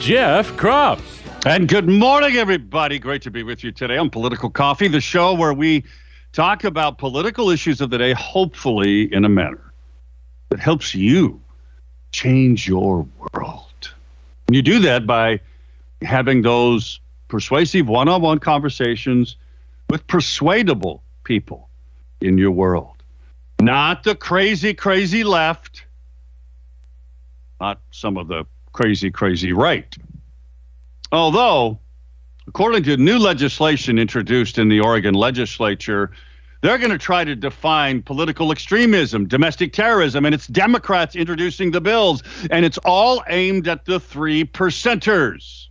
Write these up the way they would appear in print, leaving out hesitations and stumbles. Jeff Krupp. And good morning, everybody. Great to be with you today on Political Coffee, the show where we talk about political issues of the day, hopefully in a manner that helps you change your world. And you do that by having those persuasive one-on-one conversations with persuadable people in your world. Not the crazy, crazy left. Not some of the crazy, crazy right. Although, according to new legislation introduced in the Oregon legislature, they're going to try to define political extremism, domestic terrorism, and it's Democrats introducing the bills, and it's all aimed at the 3%ers.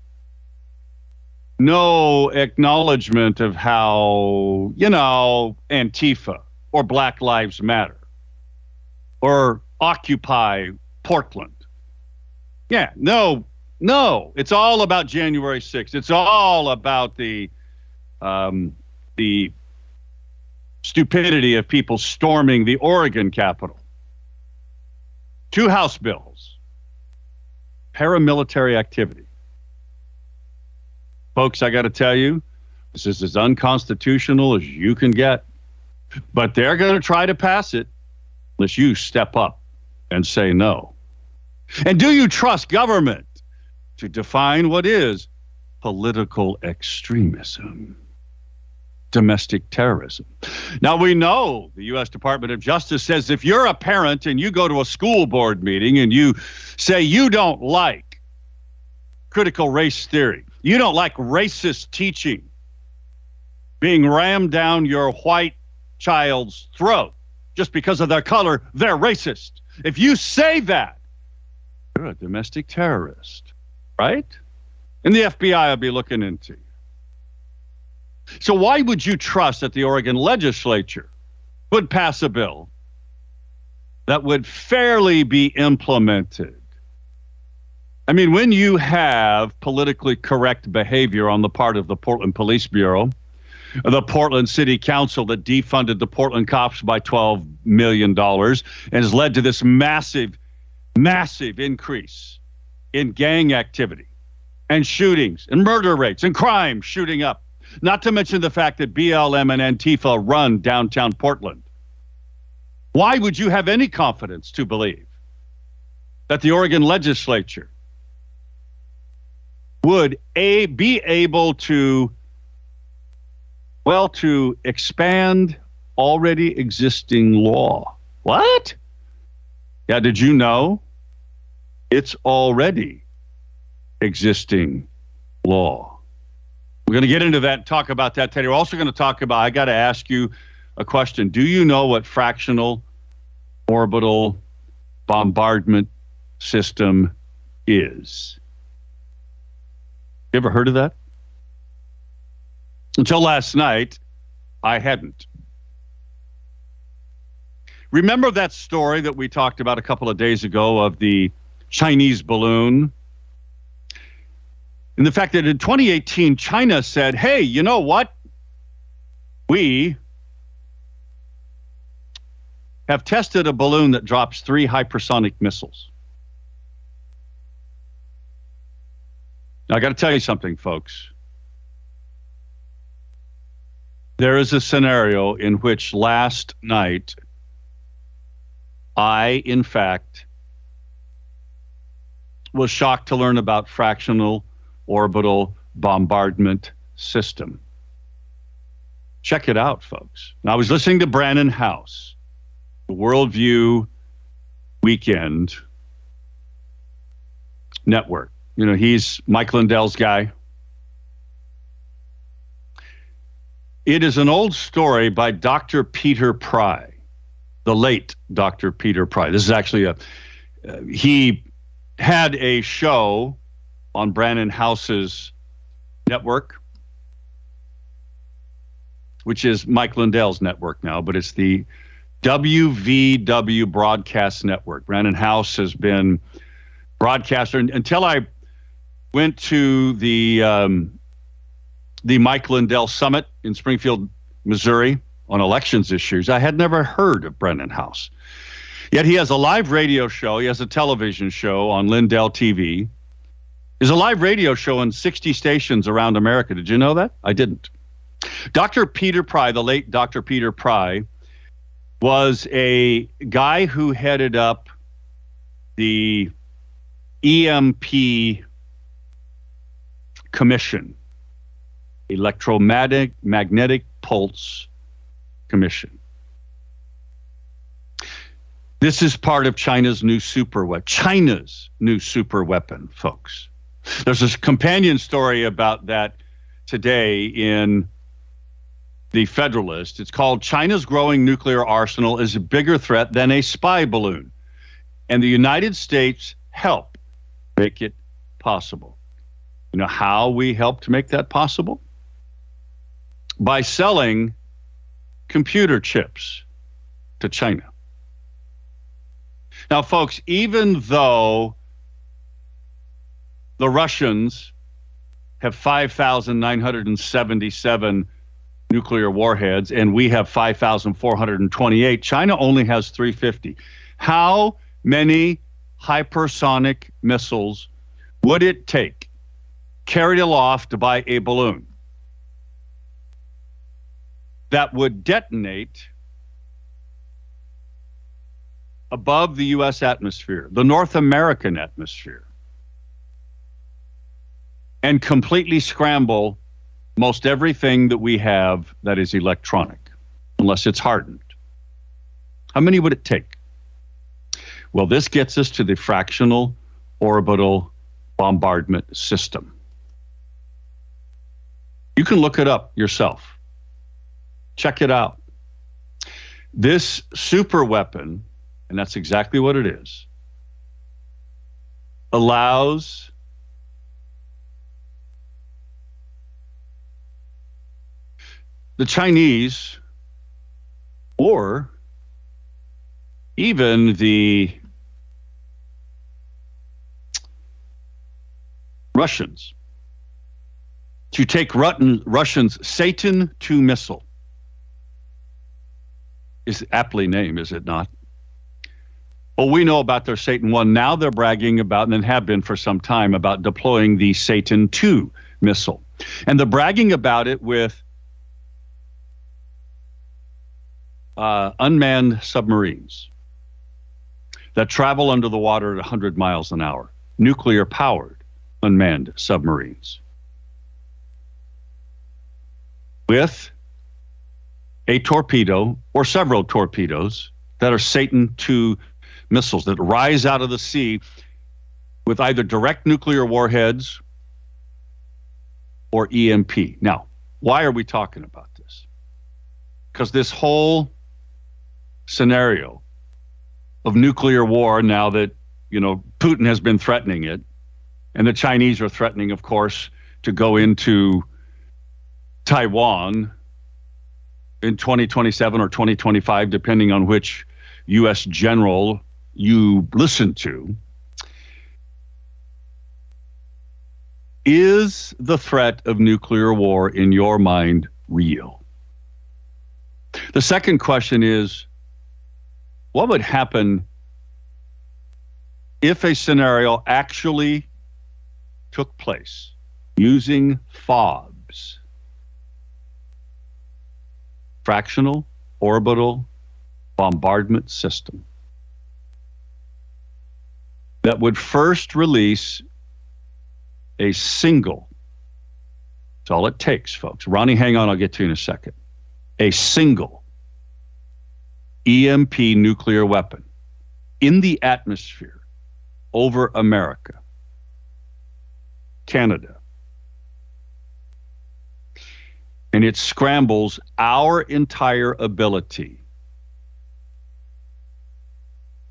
No acknowledgement of how, Antifa or Black Lives Matter or Occupy Portland. Yeah, no. It's all about January 6th. It's all about the stupidity of people storming the Oregon Capitol. Two House bills. Paramilitary activity. Folks, I got to tell you, this is as unconstitutional as you can get. But they're going to try to pass it unless you step up and say no. And do you trust government to define what is political extremism, domestic terrorism? Now, we know the U.S. Department of Justice says if you're a parent and you go to a school board meeting and you say you don't like critical race theory, you don't like racist teaching being rammed down your white child's throat just because of their color, they're racist. If you say that, you're a domestic terrorist, right? And the FBI will be looking into you. So why would you trust that the Oregon legislature would pass a bill that would fairly be implemented? I mean, when you have politically correct behavior on the part of the Portland Police Bureau, the Portland City Council that defunded the Portland cops by $12 million and has led to this massive, massive increase in gang activity and shootings and murder rates and crime shooting up, not to mention the fact that BLM and Antifa run downtown Portland. Why would you have any confidence to believe that the Oregon legislature would be able to, to expand already existing law? What? Yeah, did you know? It's already existing law. We're going to get into that and talk about that today. We're also going to talk about, I got to ask you a question. Do you know what fractional orbital bombardment system is? You ever heard of that? Until last night, I hadn't. Remember that story that we talked about a couple of days ago of the Chinese balloon? And the fact that in 2018, China said, hey, you know what? We have tested a balloon that drops 3 hypersonic missiles. Now, I got to tell you something, folks. There is a scenario in which last night I, in fact, was shocked to learn about fractional orbital bombardment system. Check it out, folks. Now, I was listening to Brandon House, the Worldview Weekend Network. You know, he's Mike Lindell's guy. It is an old story by Dr. Peter Pry, the late Dr. Peter Pry. This is actually he had a show on Brandon House's network, which is Mike Lindell's network now, but it's the WVW Broadcast Network. Brandon House has been broadcaster until I went to the Mike Lindell Summit in Springfield, Missouri on elections issues. I had never heard of Brandon House. Yet he has a live radio show. He has a television show on Lindell TV. There's a live radio show on 60 stations around America. Did you know that? I didn't. Dr. Peter Pry, the late Dr. Peter Pry, was a guy who headed up the EMP Commission, Electromagnetic Pulse Commission. This is part of China's new superweapon. China's new superweapon, folks. There's a companion story about that today in The Federalist. It's called China's Growing Nuclear Arsenal is a Bigger Threat Than a Spy Balloon, and the United States help make it possible. You know how we helped to make that possible? By selling computer chips to China. Now, folks, even though the Russians have 5,977 nuclear warheads and we have 5,428, China only has 350. How many hypersonic missiles would it take carried aloft by a balloon that would detonate above the U.S. atmosphere, the North American atmosphere, and completely scramble most everything that we have that is electronic, unless it's hardened? How many would it take? Well, this gets us to the fractional orbital bombardment system. You can look it up yourself. Check it out. This super weapon, and that's exactly what it is, allows the Chinese or even the Russians to take Russians' Satan II missile. Is aptly named, is it not? Well, we know about their Satan I. Now they're bragging about, and have been for some time, about deploying the Satan II missile. And they're bragging about it with unmanned submarines that travel under the water at 100 miles an hour, nuclear-powered unmanned submarines, with a torpedo or several torpedoes that are Satan II missiles that rise out of the sea with either direct nuclear warheads or EMP. Now, why are we talking about this? Because this whole scenario of nuclear war, now that, you know, Putin has been threatening it, and the Chinese are threatening, of course, to go into Taiwan in 2027 or 2025, depending on which U.S. general you listen to, is the threat of nuclear war in your mind real? The second question is, what would happen if a scenario actually took place using FOBs, fractional orbital bombardment system, that would first release a single, that's all it takes, folks. Ronnie, hang on, I'll get to you in a second. A single EMP nuclear weapon in the atmosphere over America, Canada. And it scrambles our entire ability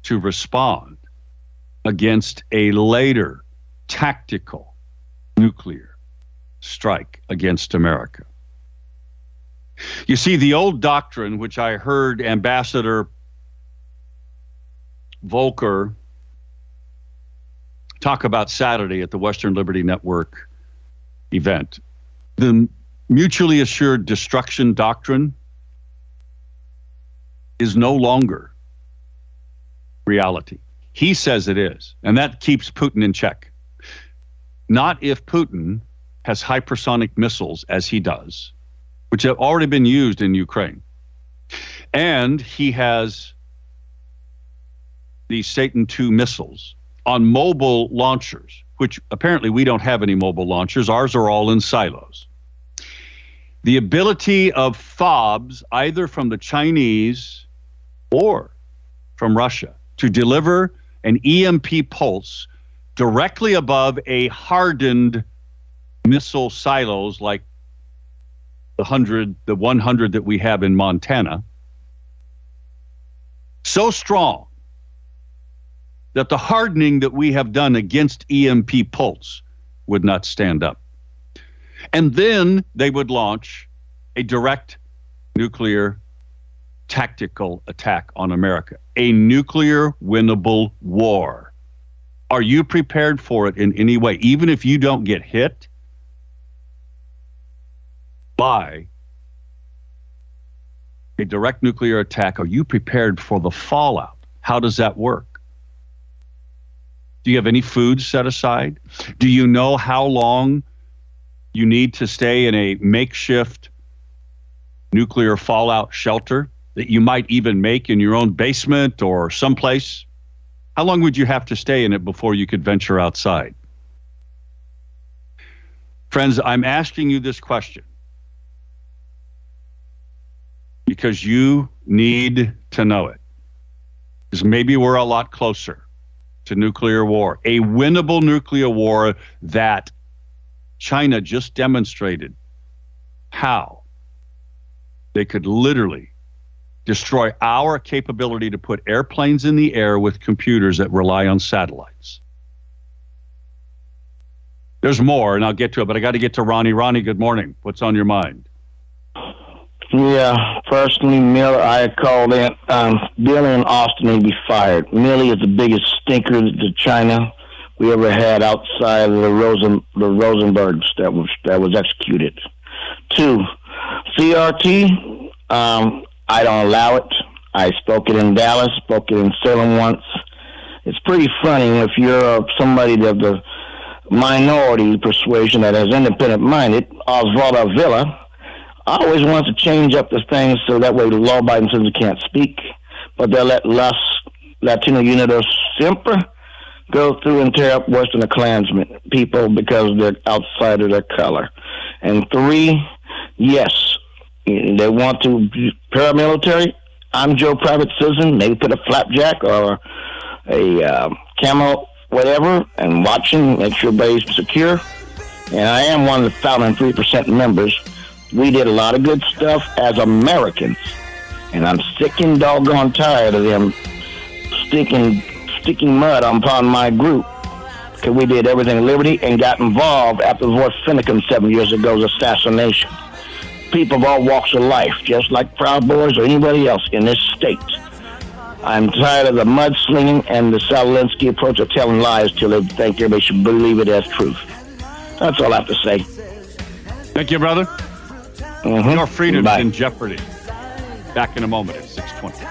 to respond against a later tactical nuclear strike against America. You see, the old doctrine, which I heard Ambassador Volker talk about Saturday at the Western Liberty Network event, the mutually assured destruction doctrine is no longer reality. He says it is, and that keeps Putin in check. Not if Putin has hypersonic missiles, as he does, which have already been used in Ukraine. And he has these Satan II missiles on mobile launchers, which apparently we don't have any mobile launchers. Ours are all in silos. The ability of FOBs, either from the Chinese or from Russia, to deliver an EMP pulse directly above a hardened missile silos like the 100 that we have in Montana, so strong that the hardening that we have done against EMP pulse would not stand up. And then they would launch a direct nuclear tactical attack on America, a nuclear winnable war. Are you prepared for it in any way, even if you don't get hit by a direct nuclear attack? Are you prepared for the fallout? How does that work? Do you have any food set aside? Do you know how long you need to stay in a makeshift nuclear fallout shelter that you might even make in your own basement or someplace? How long would you have to stay in it before you could venture outside? Friends, I'm asking you this question because you need to know it. Because maybe we're a lot closer to nuclear war, a winnable nuclear war that China just demonstrated how they could literally destroy our capability to put airplanes in the air with computers that rely on satellites. There's more, and I'll get to it, but I got to get to Ronnie. Ronnie, good morning. What's on your mind? Yeah, personally, Miller, I called in. Billy and Austin may be fired. Millie is the biggest stinker to China we ever had outside of the Rosenbergs that was executed. 2, CRT, I don't allow it. I spoke it in Dallas, spoke it in Salem once. It's pretty funny if you're somebody of the minority persuasion that is independent-minded. Oswaldo Avila always wants to change up the things so that way the law-abiding citizens can't speak, but they'll let Latino Unidos Semper go through and tear up Western Klansmen people because they're outside of their color. And 3, yes, they want to paramilitary. I'm Joe Private Citizen. Maybe put a flapjack or a camel, whatever, and watching, make sure everybody's secure. And I am one of the 1,003% members. We did a lot of good stuff as Americans, and I'm sick and doggone tired of them sticking mud upon my group, because we did everything liberty and got involved after LaVoy Finicum 7 years ago's assassination. People of all walks of life, just like Proud Boys or anybody else in this state. I'm tired of the mudslinging and the Saul Alinsky approach of telling lies till they think everybody should believe it as truth. That's all I have to say. Thank you, brother. Mm-hmm. Your freedom is in jeopardy. Back in a moment at 6:20.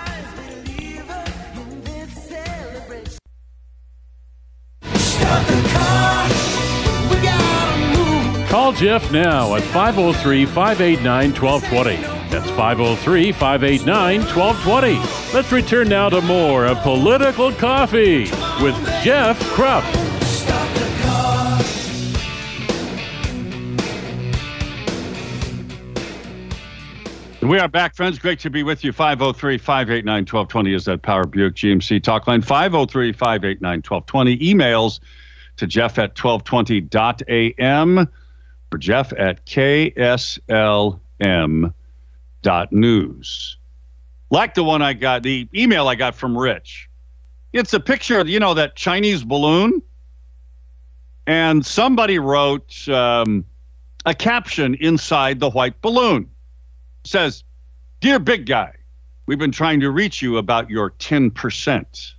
Call Jeff now at 503-589-1220. That's 503-589-1220. Let's return now to more of Political Coffee with Jeff Krupp. We are back, friends. Great to be with you. 503-589-1220 is that Power Buick GMC talk line. 503-589-1220. Emails to Jeff at 1220.am or Jeff at KSLM.news. Like the one I got, the email I got from Rich. It's a picture of, you know, that Chinese balloon. And somebody wrote a caption inside the white balloon. It says, "Dear big guy, we've been trying to reach you about your 10%.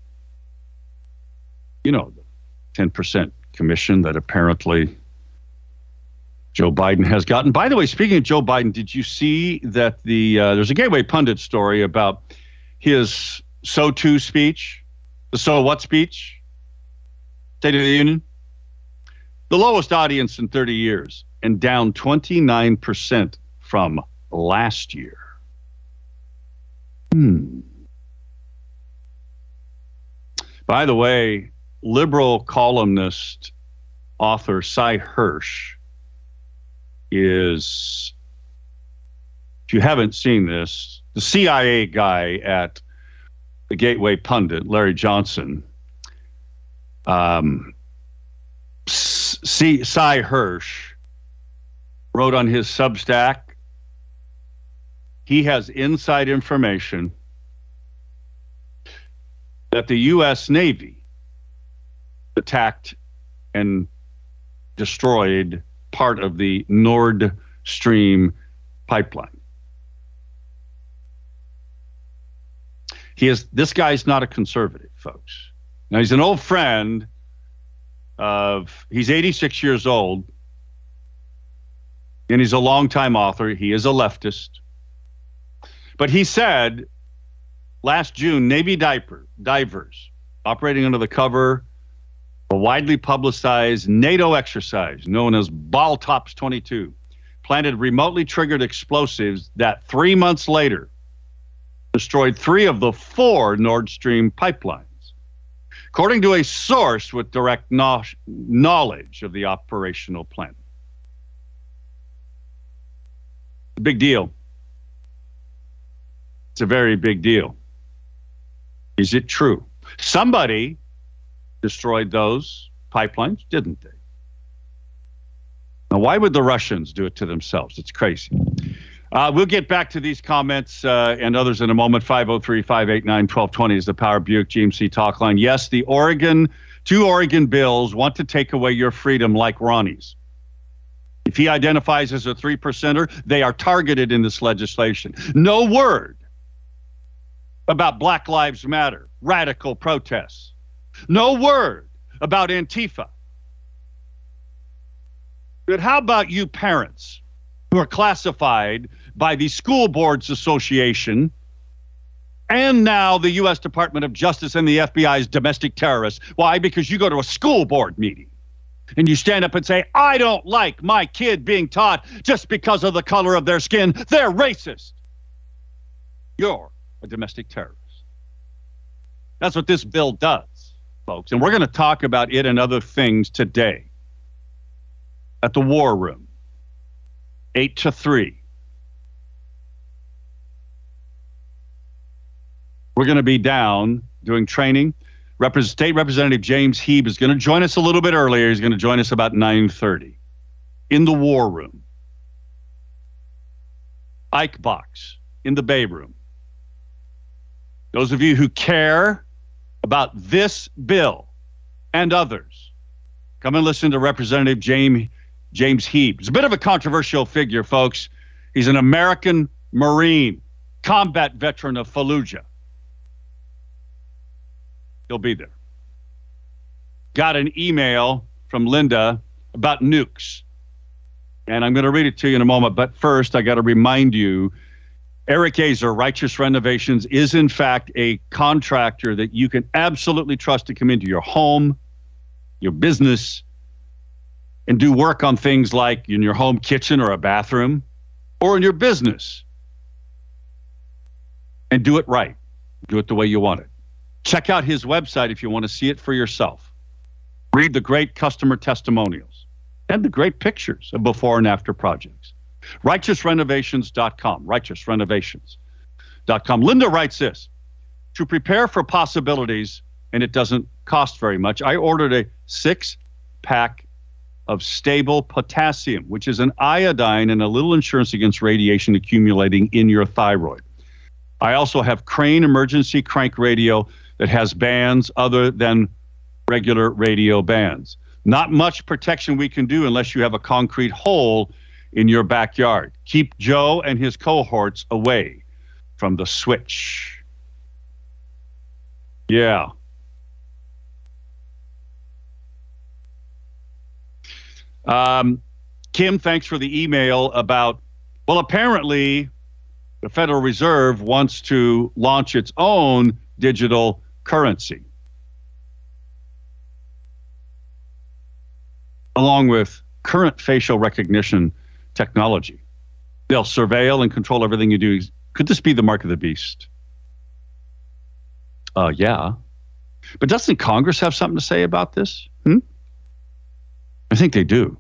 You know, the 10% commission that apparently Joe Biden has gotten." By the way, speaking of Joe Biden, did you see that there's a Gateway Pundit story about his "so to" speech, the "so what" speech, State of the Union? The lowest audience in 30 years and down 29% from last year. By the way, liberal columnist, author Sy Hersh is, if you haven't seen this, the CIA guy at the Gateway Pundit, Larry Johnson. Sy Hersh wrote on his Substack, he has inside information that the U.S. Navy attacked and destroyed part of the Nord Stream pipeline. This guy's not a conservative, folks. Now, he's an old friend of, he's 86 years old, and he's a longtime author. He is a leftist. But he said last June, Navy divers operating under the cover of a widely publicized NATO exercise known as Baltops 22 planted remotely triggered explosives that 3 months later destroyed 3 of the 4 Nord Stream pipelines. According to a source with direct knowledge of the operational plan. Big deal. It's a very big deal. Is it true? Somebody destroyed those pipelines, didn't they? Now, why would the Russians do it to themselves? It's crazy. We'll get back to these comments and others in a moment. 503-589-1220 is the Power Buick GMC talk line. Yes, the two Oregon bills want to take away your freedom like Ronnie's. If he identifies as a 3%er, they are targeted in this legislation. No word about Black Lives Matter, radical protests. No word about Antifa. But how about you parents who are classified by the School Boards Association and now the U.S. Department of Justice and the FBI's domestic terrorists? Why? Because you go to a school board meeting and you stand up and say, I don't like my kid being taught just because of the color of their skin. They're racist. You're a domestic terrorist. That's what this bill does, folks. And we're going to talk about it and other things today at the War Room. 8 to 3. We're going to be down doing training. State Representative James Hebe is going to join us a little bit earlier. He's going to join us about 9:30 in the War Room. Ike Box in the Bay Room. Those of you who care about this bill and others, come and listen to Representative James Hebe. He's a bit of a controversial figure, folks. He's an American Marine, combat veteran of Fallujah. He'll be there. Got an email from Linda about nukes, and I'm going to read it to you in a moment. But first, I got to remind you, Eric Azer, Righteous Renovations, is in fact a contractor that you can absolutely trust to come into your home, your business, and do work on things like in your home kitchen or a bathroom or in your business. And do it right. Do it the way you want it. Check out his website if you want to see it for yourself. Read the great customer testimonials and the great pictures of before and after projects. RighteousRenovations.com. RighteousRenovations.com. Linda writes this. To prepare for possibilities, and it doesn't cost very much, I ordered a 6-pack of stable potassium, which is an iodine and a little insurance against radiation accumulating in your thyroid. I also have Crane emergency crank radio that has bands other than regular radio bands. Not much protection we can do unless you have a concrete hole in your backyard. Keep Joe and his cohorts away from the switch. Yeah. Kim, thanks for the email about, well, apparently the Federal Reserve wants to launch its own digital currency, along with current facial recognition technology. They'll surveil and control everything you do. Could this be the mark of the beast? Yeah. But doesn't Congress have something to say about this? I think they do.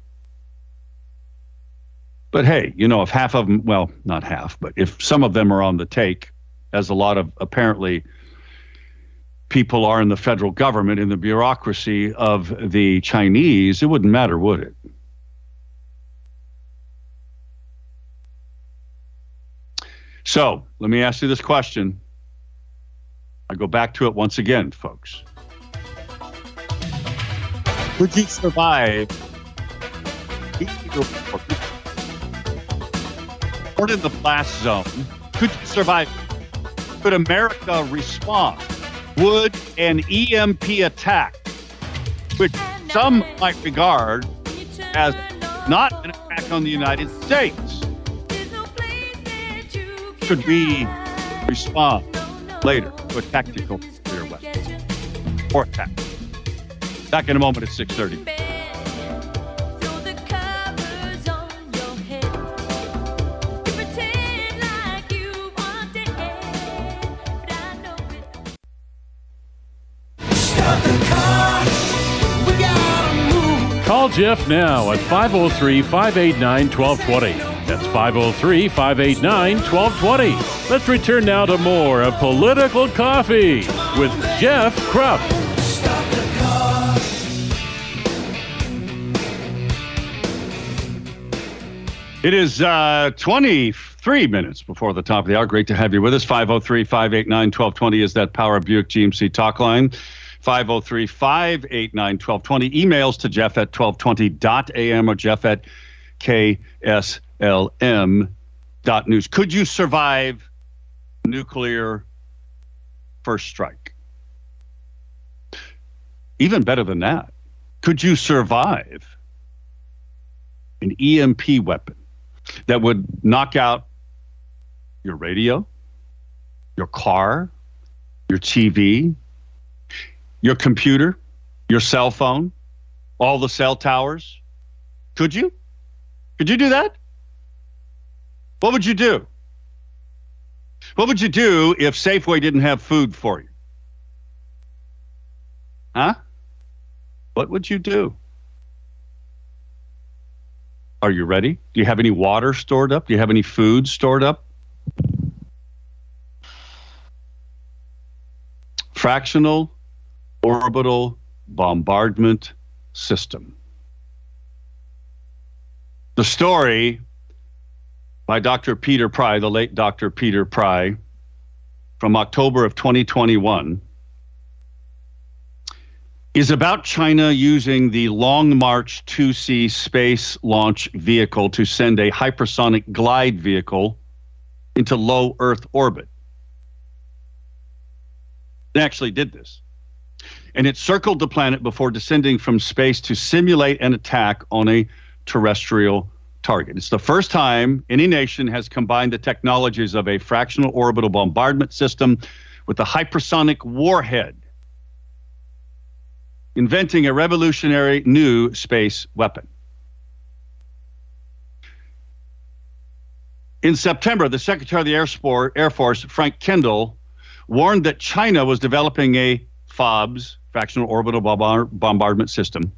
But hey, you know, if half of them, well, not half, but if some of them are on the take, as a lot of apparently people are in the federal government, in the bureaucracy of the Chinese, it wouldn't matter, would it? So let me ask you this question. I go back to it once again, folks. Would you survive? Or in the blast zone, could you survive? Could America respond? Would an EMP attack, which some might regard as not an attack on the United States, could we respond later to a tactical nuclear weapon or attack? Back in a moment at 6:30. Call Jeff now at 503-589-1220. That's 503-589-1220. Let's return now to more of Political Coffee with Jeff Krupp. It is 23 minutes before the top of the hour. Great to have you with us. 503-589-1220 is that Power Buick GMC talk line. 503-589-1220. Emails to Jeff at 1220.am or Jeff at KSLM.news. Could you survive nuclear first strike? Even better than that, could you survive an EMP weapon that would knock out your radio, your car, your TV, your computer, your cell phone, all the cell towers? Could you? Could you do that? What would you do? What would you do if Safeway didn't have food for you? Huh? What would you do? Are you ready? Do you have any water stored up? Do you have any food stored up? Fractional orbital bombardment system. The story by Dr. Peter Pry, the late Dr. Peter Pry, from October of 2021, is about China using the Long March 2C space launch vehicle to send a hypersonic glide vehicle into low Earth orbit. They actually did this. And it circled the planet before descending from space to simulate an attack on a terrestrial target. It's the first time any nation has combined the technologies of a fractional orbital bombardment system with a hypersonic warhead, inventing a revolutionary new space weapon. In September, the Secretary of the Air Force, Frank Kendall, warned that China was developing a FOBS, fractional orbital bombardment system,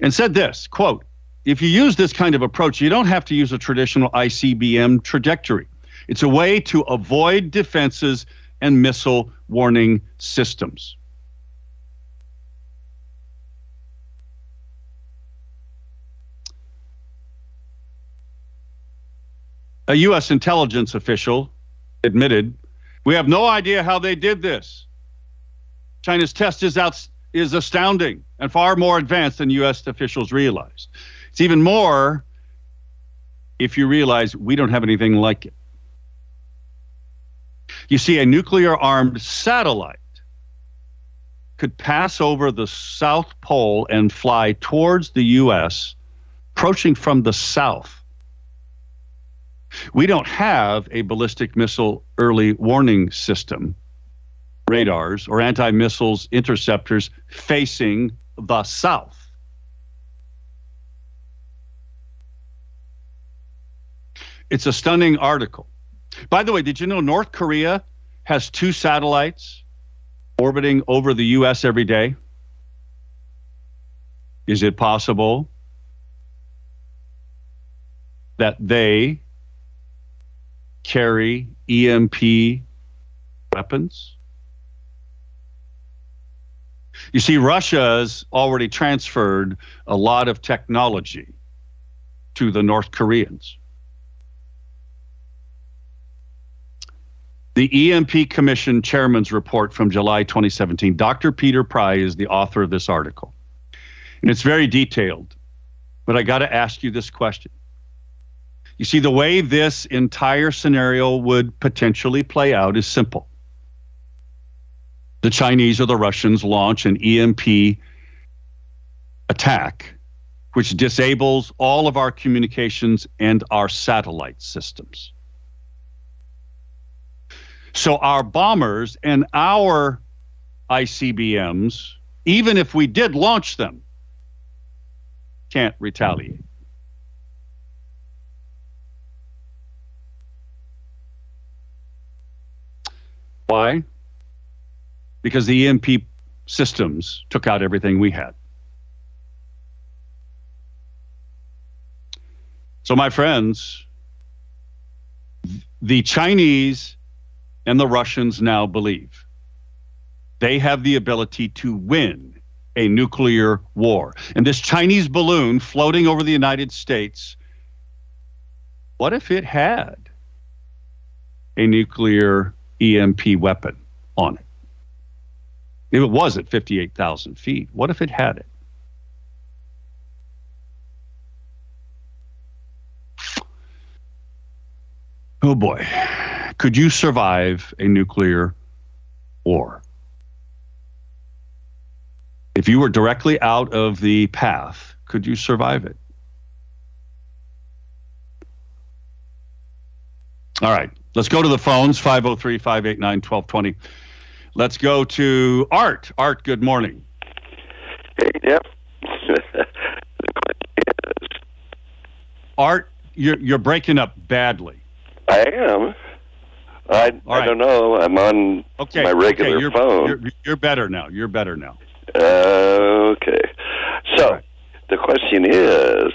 and said this, quote, "If you use this kind of approach, you don't have to use a traditional ICBM trajectory. It's a way to avoid defenses and missile warning systems." A U.S. intelligence official admitted, "We have no idea how they did this. China's test is out, is astounding and far more advanced than U.S. officials realize. It's even more if you realize we don't have anything like it. You see, a nuclear-armed satellite could pass over the South Pole and fly towards the U.S., approaching from the south. We don't have a ballistic missile early warning system, radars, or anti-missiles interceptors facing the south. It's a stunning article. By the way, did you know North Korea has 2 satellites orbiting over the U.S. every day? Is it possible that they carry EMP weapons? You see, Russia's already transferred a lot of technology to the North Koreans. The EMP Commission Chairman's Report from July 2017. Dr. Peter Pry is the author of this article. And it's very detailed, but I got to ask you this question. You see, the way this entire scenario would potentially play out is simple. The Chinese or the Russians launch an EMP attack, which disables all of our communications and our satellite systems. So our bombers and our ICBMs, even if we did launch them, can't retaliate. Why? Because the EMP systems took out everything we had. So my friends, the Chinese and the Russians now believe they have the ability to win a nuclear war. And this Chinese balloon floating over the United States, what if it had a nuclear EMP weapon on it? If it was at 58,000 feet, what if it had it? Oh boy. Could you survive a nuclear war? If you were directly out of the path, could you survive it? All right, let's go to the phones, 503-589-1220. Let's go to Art. Art, good morning. Hey, Jeff. Art, you're breaking up badly. I am. I don't know. I'm on my regular phone. You're better now. Okay. So the question is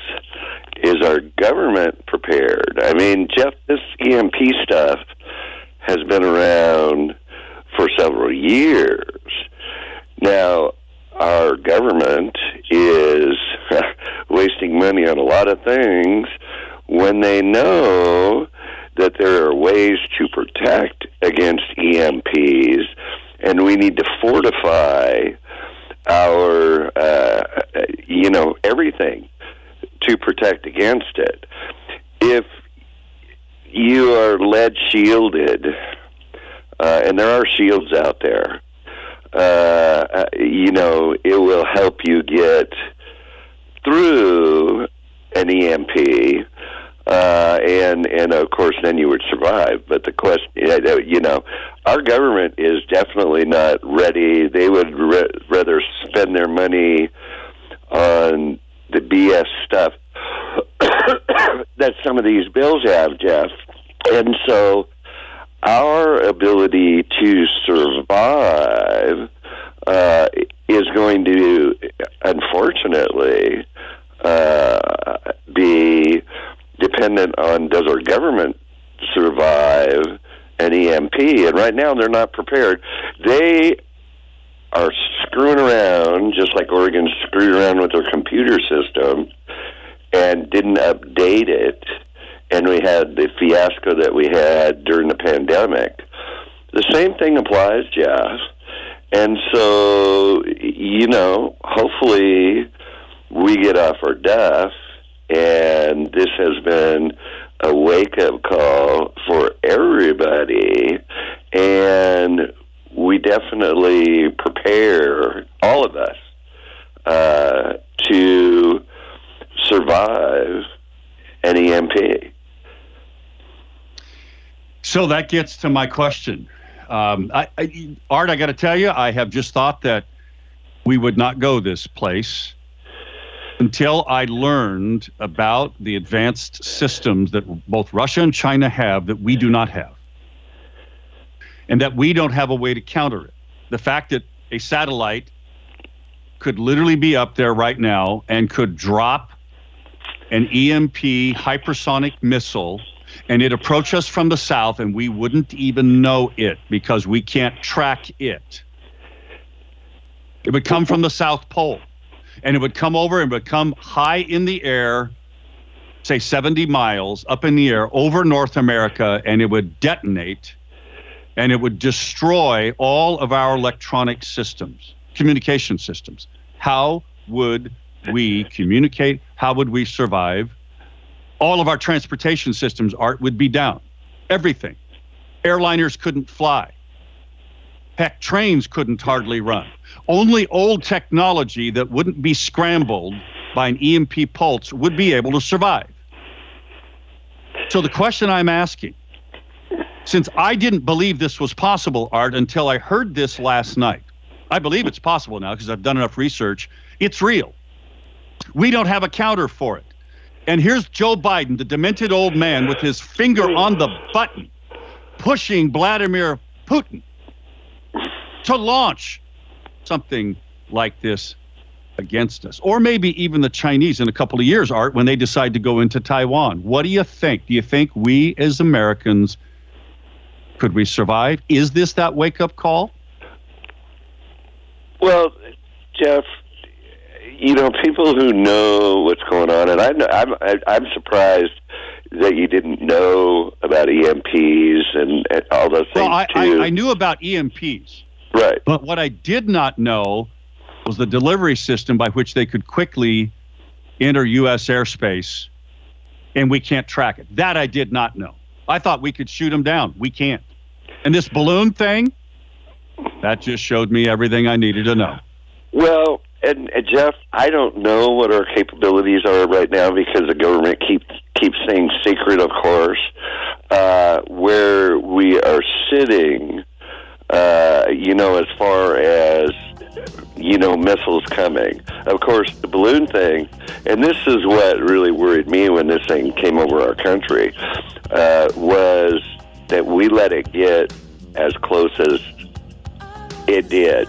our government prepared? I mean, Jeff, this EMP stuff has been around for several years. Now, our government is wasting money on a lot of things when they know that there are ways to protect against EMPs, and we need to fortify our, everything to protect against it. If you are lead shielded, and there are shields out there, it will help you get through an EMP. And of course, then you would survive. But the question, our government is definitely not ready. They would rather spend their money on the BS stuff that some of these bills have, Jeff. And so our ability to survive is going to, unfortunately, be dependent on does our government survive an EMP. And right now they're not prepared. They are screwing around, just like Oregon screwed around with their computer system and didn't update it, and we had the fiasco that we had during the pandemic. The same thing applies, Jeff, And so, you know, hopefully we get off our duff, and this has been a wake-up call for everybody, and we definitely prepare, all of us, to survive an EMP. So that gets to my question. Art, I got to tell you, I have just thought that we would not go this place until I learned about the advanced systems that both Russia and China have that we do not have, and that we don't have a way to counter it. The fact that a satellite could literally be up there right now and could drop an EMP hypersonic missile, and it approached us from the south, and we wouldn't even know it because we can't track it. It would come from the South Pole, and it would come over and would come high in the air, say 70 miles up in the air over North America, and it would detonate, and it would destroy all of our electronic systems, communication systems. How would we communicate? How would we survive? All of our transportation systems, Art, would be down. Everything. Airliners couldn't fly. Heck, trains couldn't hardly run. Only old technology that wouldn't be scrambled by an EMP pulse would be able to survive. So the question I'm asking, since I didn't believe this was possible, Art, until I heard this last night, I believe it's possible now because I've done enough research. It's real. We don't have a counter for it. And here's Joe Biden, the demented old man with his finger on the button, pushing Vladimir Putin to launch something like this against us. Or maybe even the Chinese in a couple of years, Art, when they decide to go into Taiwan. What do you think? Do you think we as Americans, could we survive? Is this that wake-up call? Well, Jeff, you know, people who know what's going on, and I'm surprised that you didn't know about EMPs and all those things. Well, I knew about EMPs. Right. But what I did not know was the delivery system by which they could quickly enter U.S. airspace, and we can't track it. That I did not know. I thought we could shoot them down. We can't. And this balloon thing, that just showed me everything I needed to know. Well, and Jeff, I don't know what our capabilities are right now because the government keeps things secret, of course. Where we are sitting, you know, as far as, you know, missiles coming. Of course, the balloon thing, and this is what really worried me when this thing came over our country, was that we let it get as close as it did.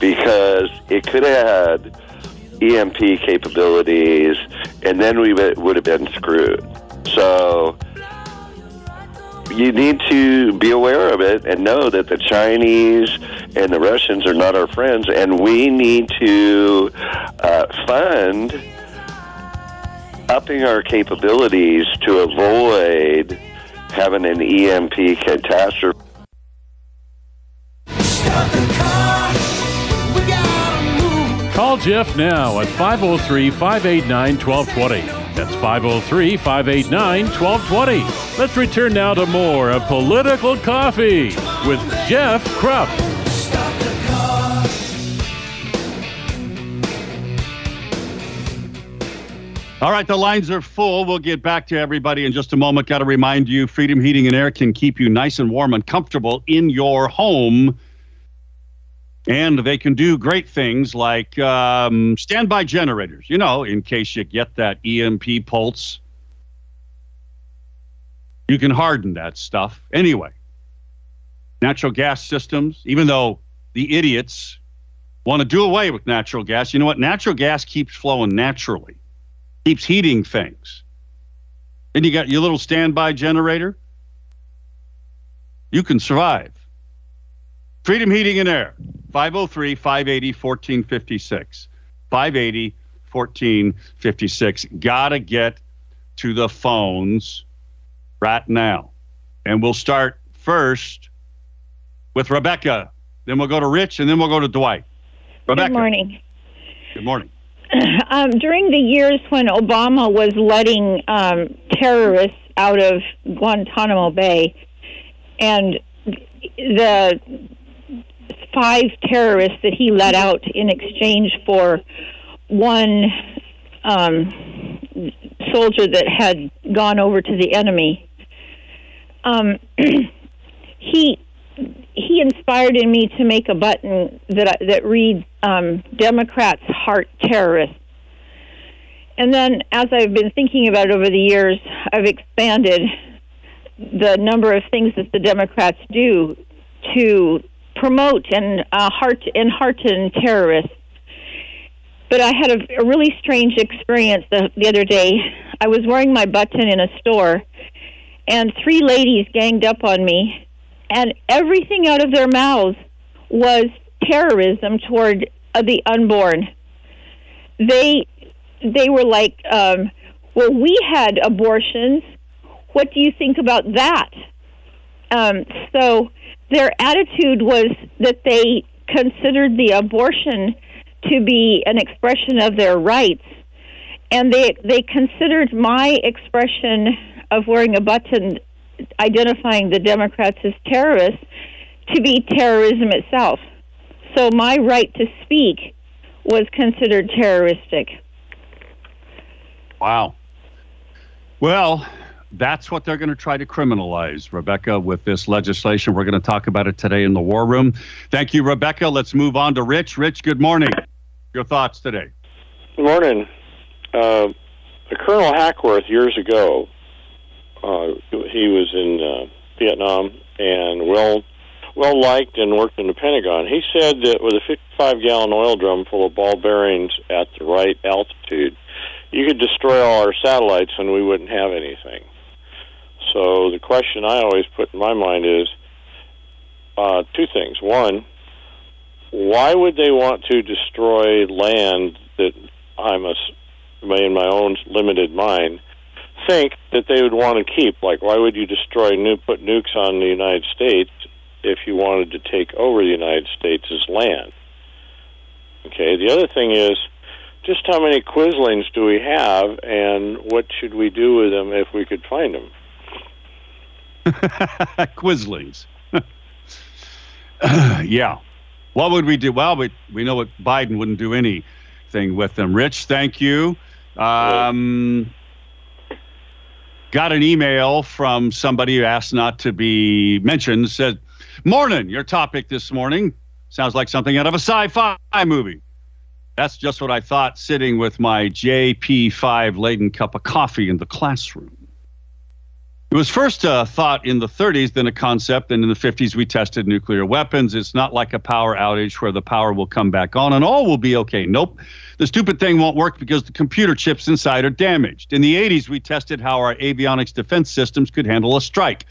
Because it could have had EMP capabilities, and then we would have been screwed. So you need to be aware of it and know that the Chinese and the Russians are not our friends, and we need to fund upping our capabilities to avoid having an EMP catastrophe. Stop the car. Call Jeff now at 503-589-1220. That's 503-589-1220. Let's return now to more of Political Coffee with Jeff Krupp. All right, the lines are full. We'll get back to everybody in just a moment. Got to remind you, Freedom Heating and Air can keep you nice and warm and comfortable in your home. And they can do great things like standby generators, you know, in case you get that EMP pulse. You can harden that stuff. Anyway, natural gas systems, even though the idiots want to do away with natural gas, you know what? Natural gas keeps flowing naturally, keeps heating things. Then you got your little standby generator. You can survive. Freedom Heating and Air, 503-580-1456. 580-1456. Gotta get to the phones right now. And we'll start first with Rebecca Then we'll go to Rich, and then we'll go to Dwight. Rebecca. Good morning. Good morning. During the years when Obama was letting terrorists out of Guantanamo Bay, and the 5 terrorists that he let out in exchange for one soldier that had gone over to the enemy, he inspired in me to make a button that reads Democrats Heart Terrorists. And then as I've been thinking about it over the years, I've expanded the number of things that the Democrats do to promote and enhearten terrorists. But I had a really strange experience the other day. I was wearing my button in a store, and 3 ladies ganged up on me, and everything out of their mouths was terrorism toward the unborn. They were like, well, we had abortions. What do you think about that? So their attitude was that they considered the abortion to be an expression of their rights, and they considered my expression of wearing a button identifying the Democrats as terrorists to be terrorism itself. So my right to speak was considered terroristic. Wow. Well, that's what they're going to try to criminalize, Rebecca, with this legislation. We're going to talk about it today in the War Room. Thank you, Rebecca. Let's move on to Rich. Rich, good morning. Your thoughts today. Good morning. Colonel Hackworth, years ago, he was in Vietnam and well liked and worked in the Pentagon. He said that with a 55-gallon oil drum full of ball bearings at the right altitude, you could destroy all our satellites and we wouldn't have anything. So the question I always put in my mind is 2 things. One, why would they want to destroy land that I must, in my own limited mind, think that they would want to keep? Like, why would you put nukes on the United States if you wanted to take over the United States as land? Okay, the other thing is, just how many Quislings do we have, and what should we do with them if we could find them? Quislings. Yeah. What would we do? Well, we know what Biden wouldn't do anything with them. Rich, thank you. Got an email from somebody who asked not to be mentioned, said, "Morning, your topic this morning sounds like something out of a sci-fi movie." That's just what I thought sitting with my JP5 laden cup of coffee in the classroom. It was first a thought in the 30s, then a concept, and in the 50s we tested nuclear weapons. It's not like a power outage where the power will come back on and all will be okay. Nope. The stupid thing won't work because the computer chips inside are damaged. In the 80s we tested how our avionics defense systems could handle a strike.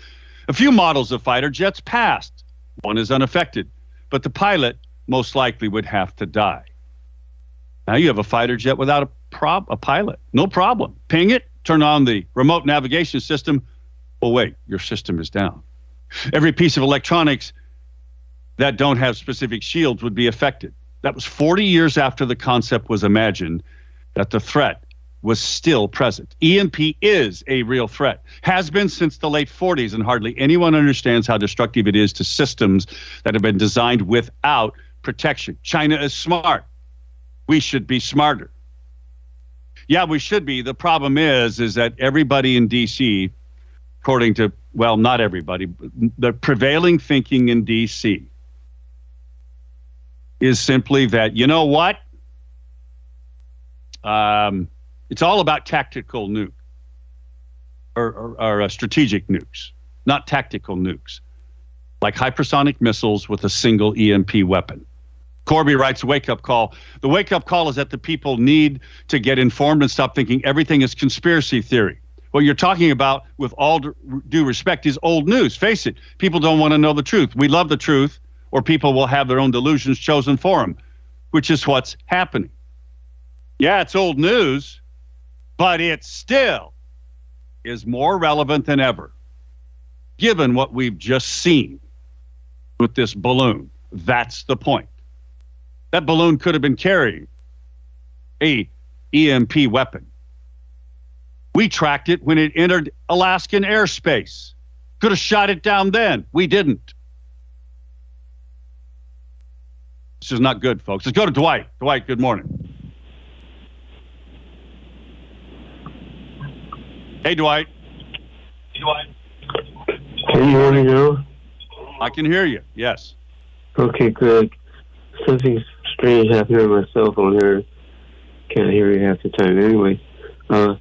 A few models of fighter jets passed. One is unaffected, but the pilot most likely would have to die. Now you have a fighter jet without a pilot. No problem. Ping it, turn on the remote navigation system. Oh, wait, your system is down. Every piece of electronics that don't have specific shields would be affected. That was 40 years after the concept was imagined that the threat was still present. EMP is a real threat, has been since the late 40s, and hardly anyone understands how destructive it is to systems that have been designed without protection. China is smart. We should be smarter. Yeah, we should be. The problem is that everybody in D.C., according to, well, not everybody, but the prevailing thinking in D.C. is simply that, you know what? It's all about tactical nuke or strategic nukes, not tactical nukes, like hypersonic missiles with a single EMP weapon. Corby writes, wake-up call. The wake-up call is that the people need to get informed and stop thinking everything is conspiracy theory. What you're talking about, with all due respect, is old news. Face it, people don't want to know the truth. We love the truth, or people will have their own delusions chosen for them, which is what's happening. Yeah, it's old news, but it still is more relevant than ever, given what we've just seen with this balloon. That's the point. That balloon could have been carrying a EMP weapon. We tracked it when it entered Alaskan airspace. Could have shot it down then. We didn't. This is not good, folks. Let's go to Dwight. Dwight, good morning. Hey, Dwight. Can you hear me now? I can hear you, yes. Okay, good. Something strange happened on my cell phone here. Can't hear you half the time anyway. So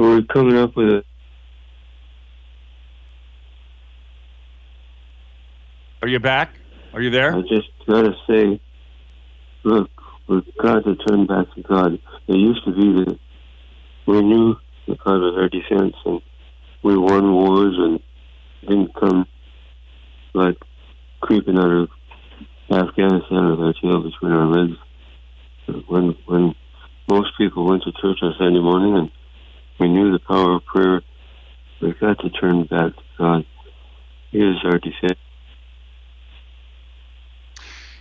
we're coming up with a... Are you back? Are you there? I just gotta say, look, we've got to turn back to God. It used to be that we knew the God was our defense, and we won wars and didn't come like creeping out of Afghanistan with our tail between our legs. When most people went to church on Sunday morning, and we knew the power of prayer, we've got to turn back to God. He is our defense.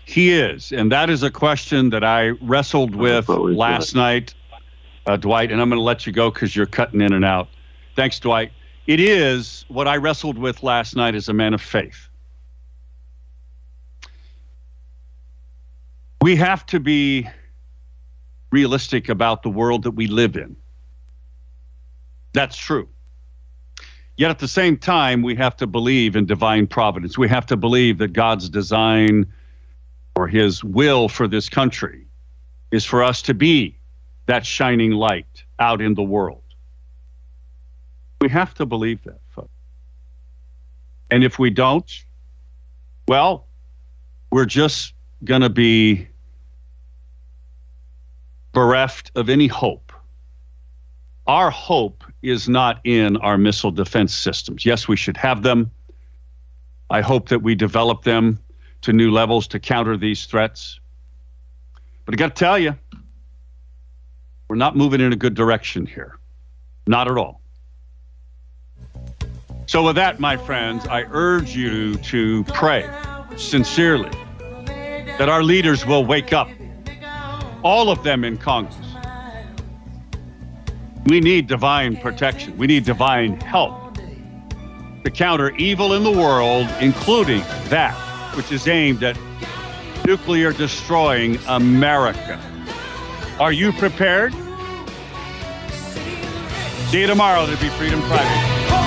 He is, and that is a question that I wrestled with last night, Dwight, and I'm going to let you go because you're cutting in and out. Thanks, Dwight. It is what I wrestled with last night as a man of faith. We have to be realistic about the world that we live in. That's true. Yet at the same time, we have to believe in divine providence. We have to believe that God's design or his will for this country is for us to be that shining light out in the world. We have to believe that, folks. And if we don't, well, we're just going to be bereft of any hope. Our hope is not in our missile defense systems. Yes, we should have them. I hope that we develop them to new levels to counter these threats. But I got to tell you, we're not moving in a good direction here. Not at all. So with that, my friends, I urge you to pray sincerely that our leaders will wake up, all of them in Congress. We need divine protection. We need divine help to counter evil in the world, including that which is aimed at nuclear destroying America. Are you prepared? See you tomorrow. There'll be Freedom Friday.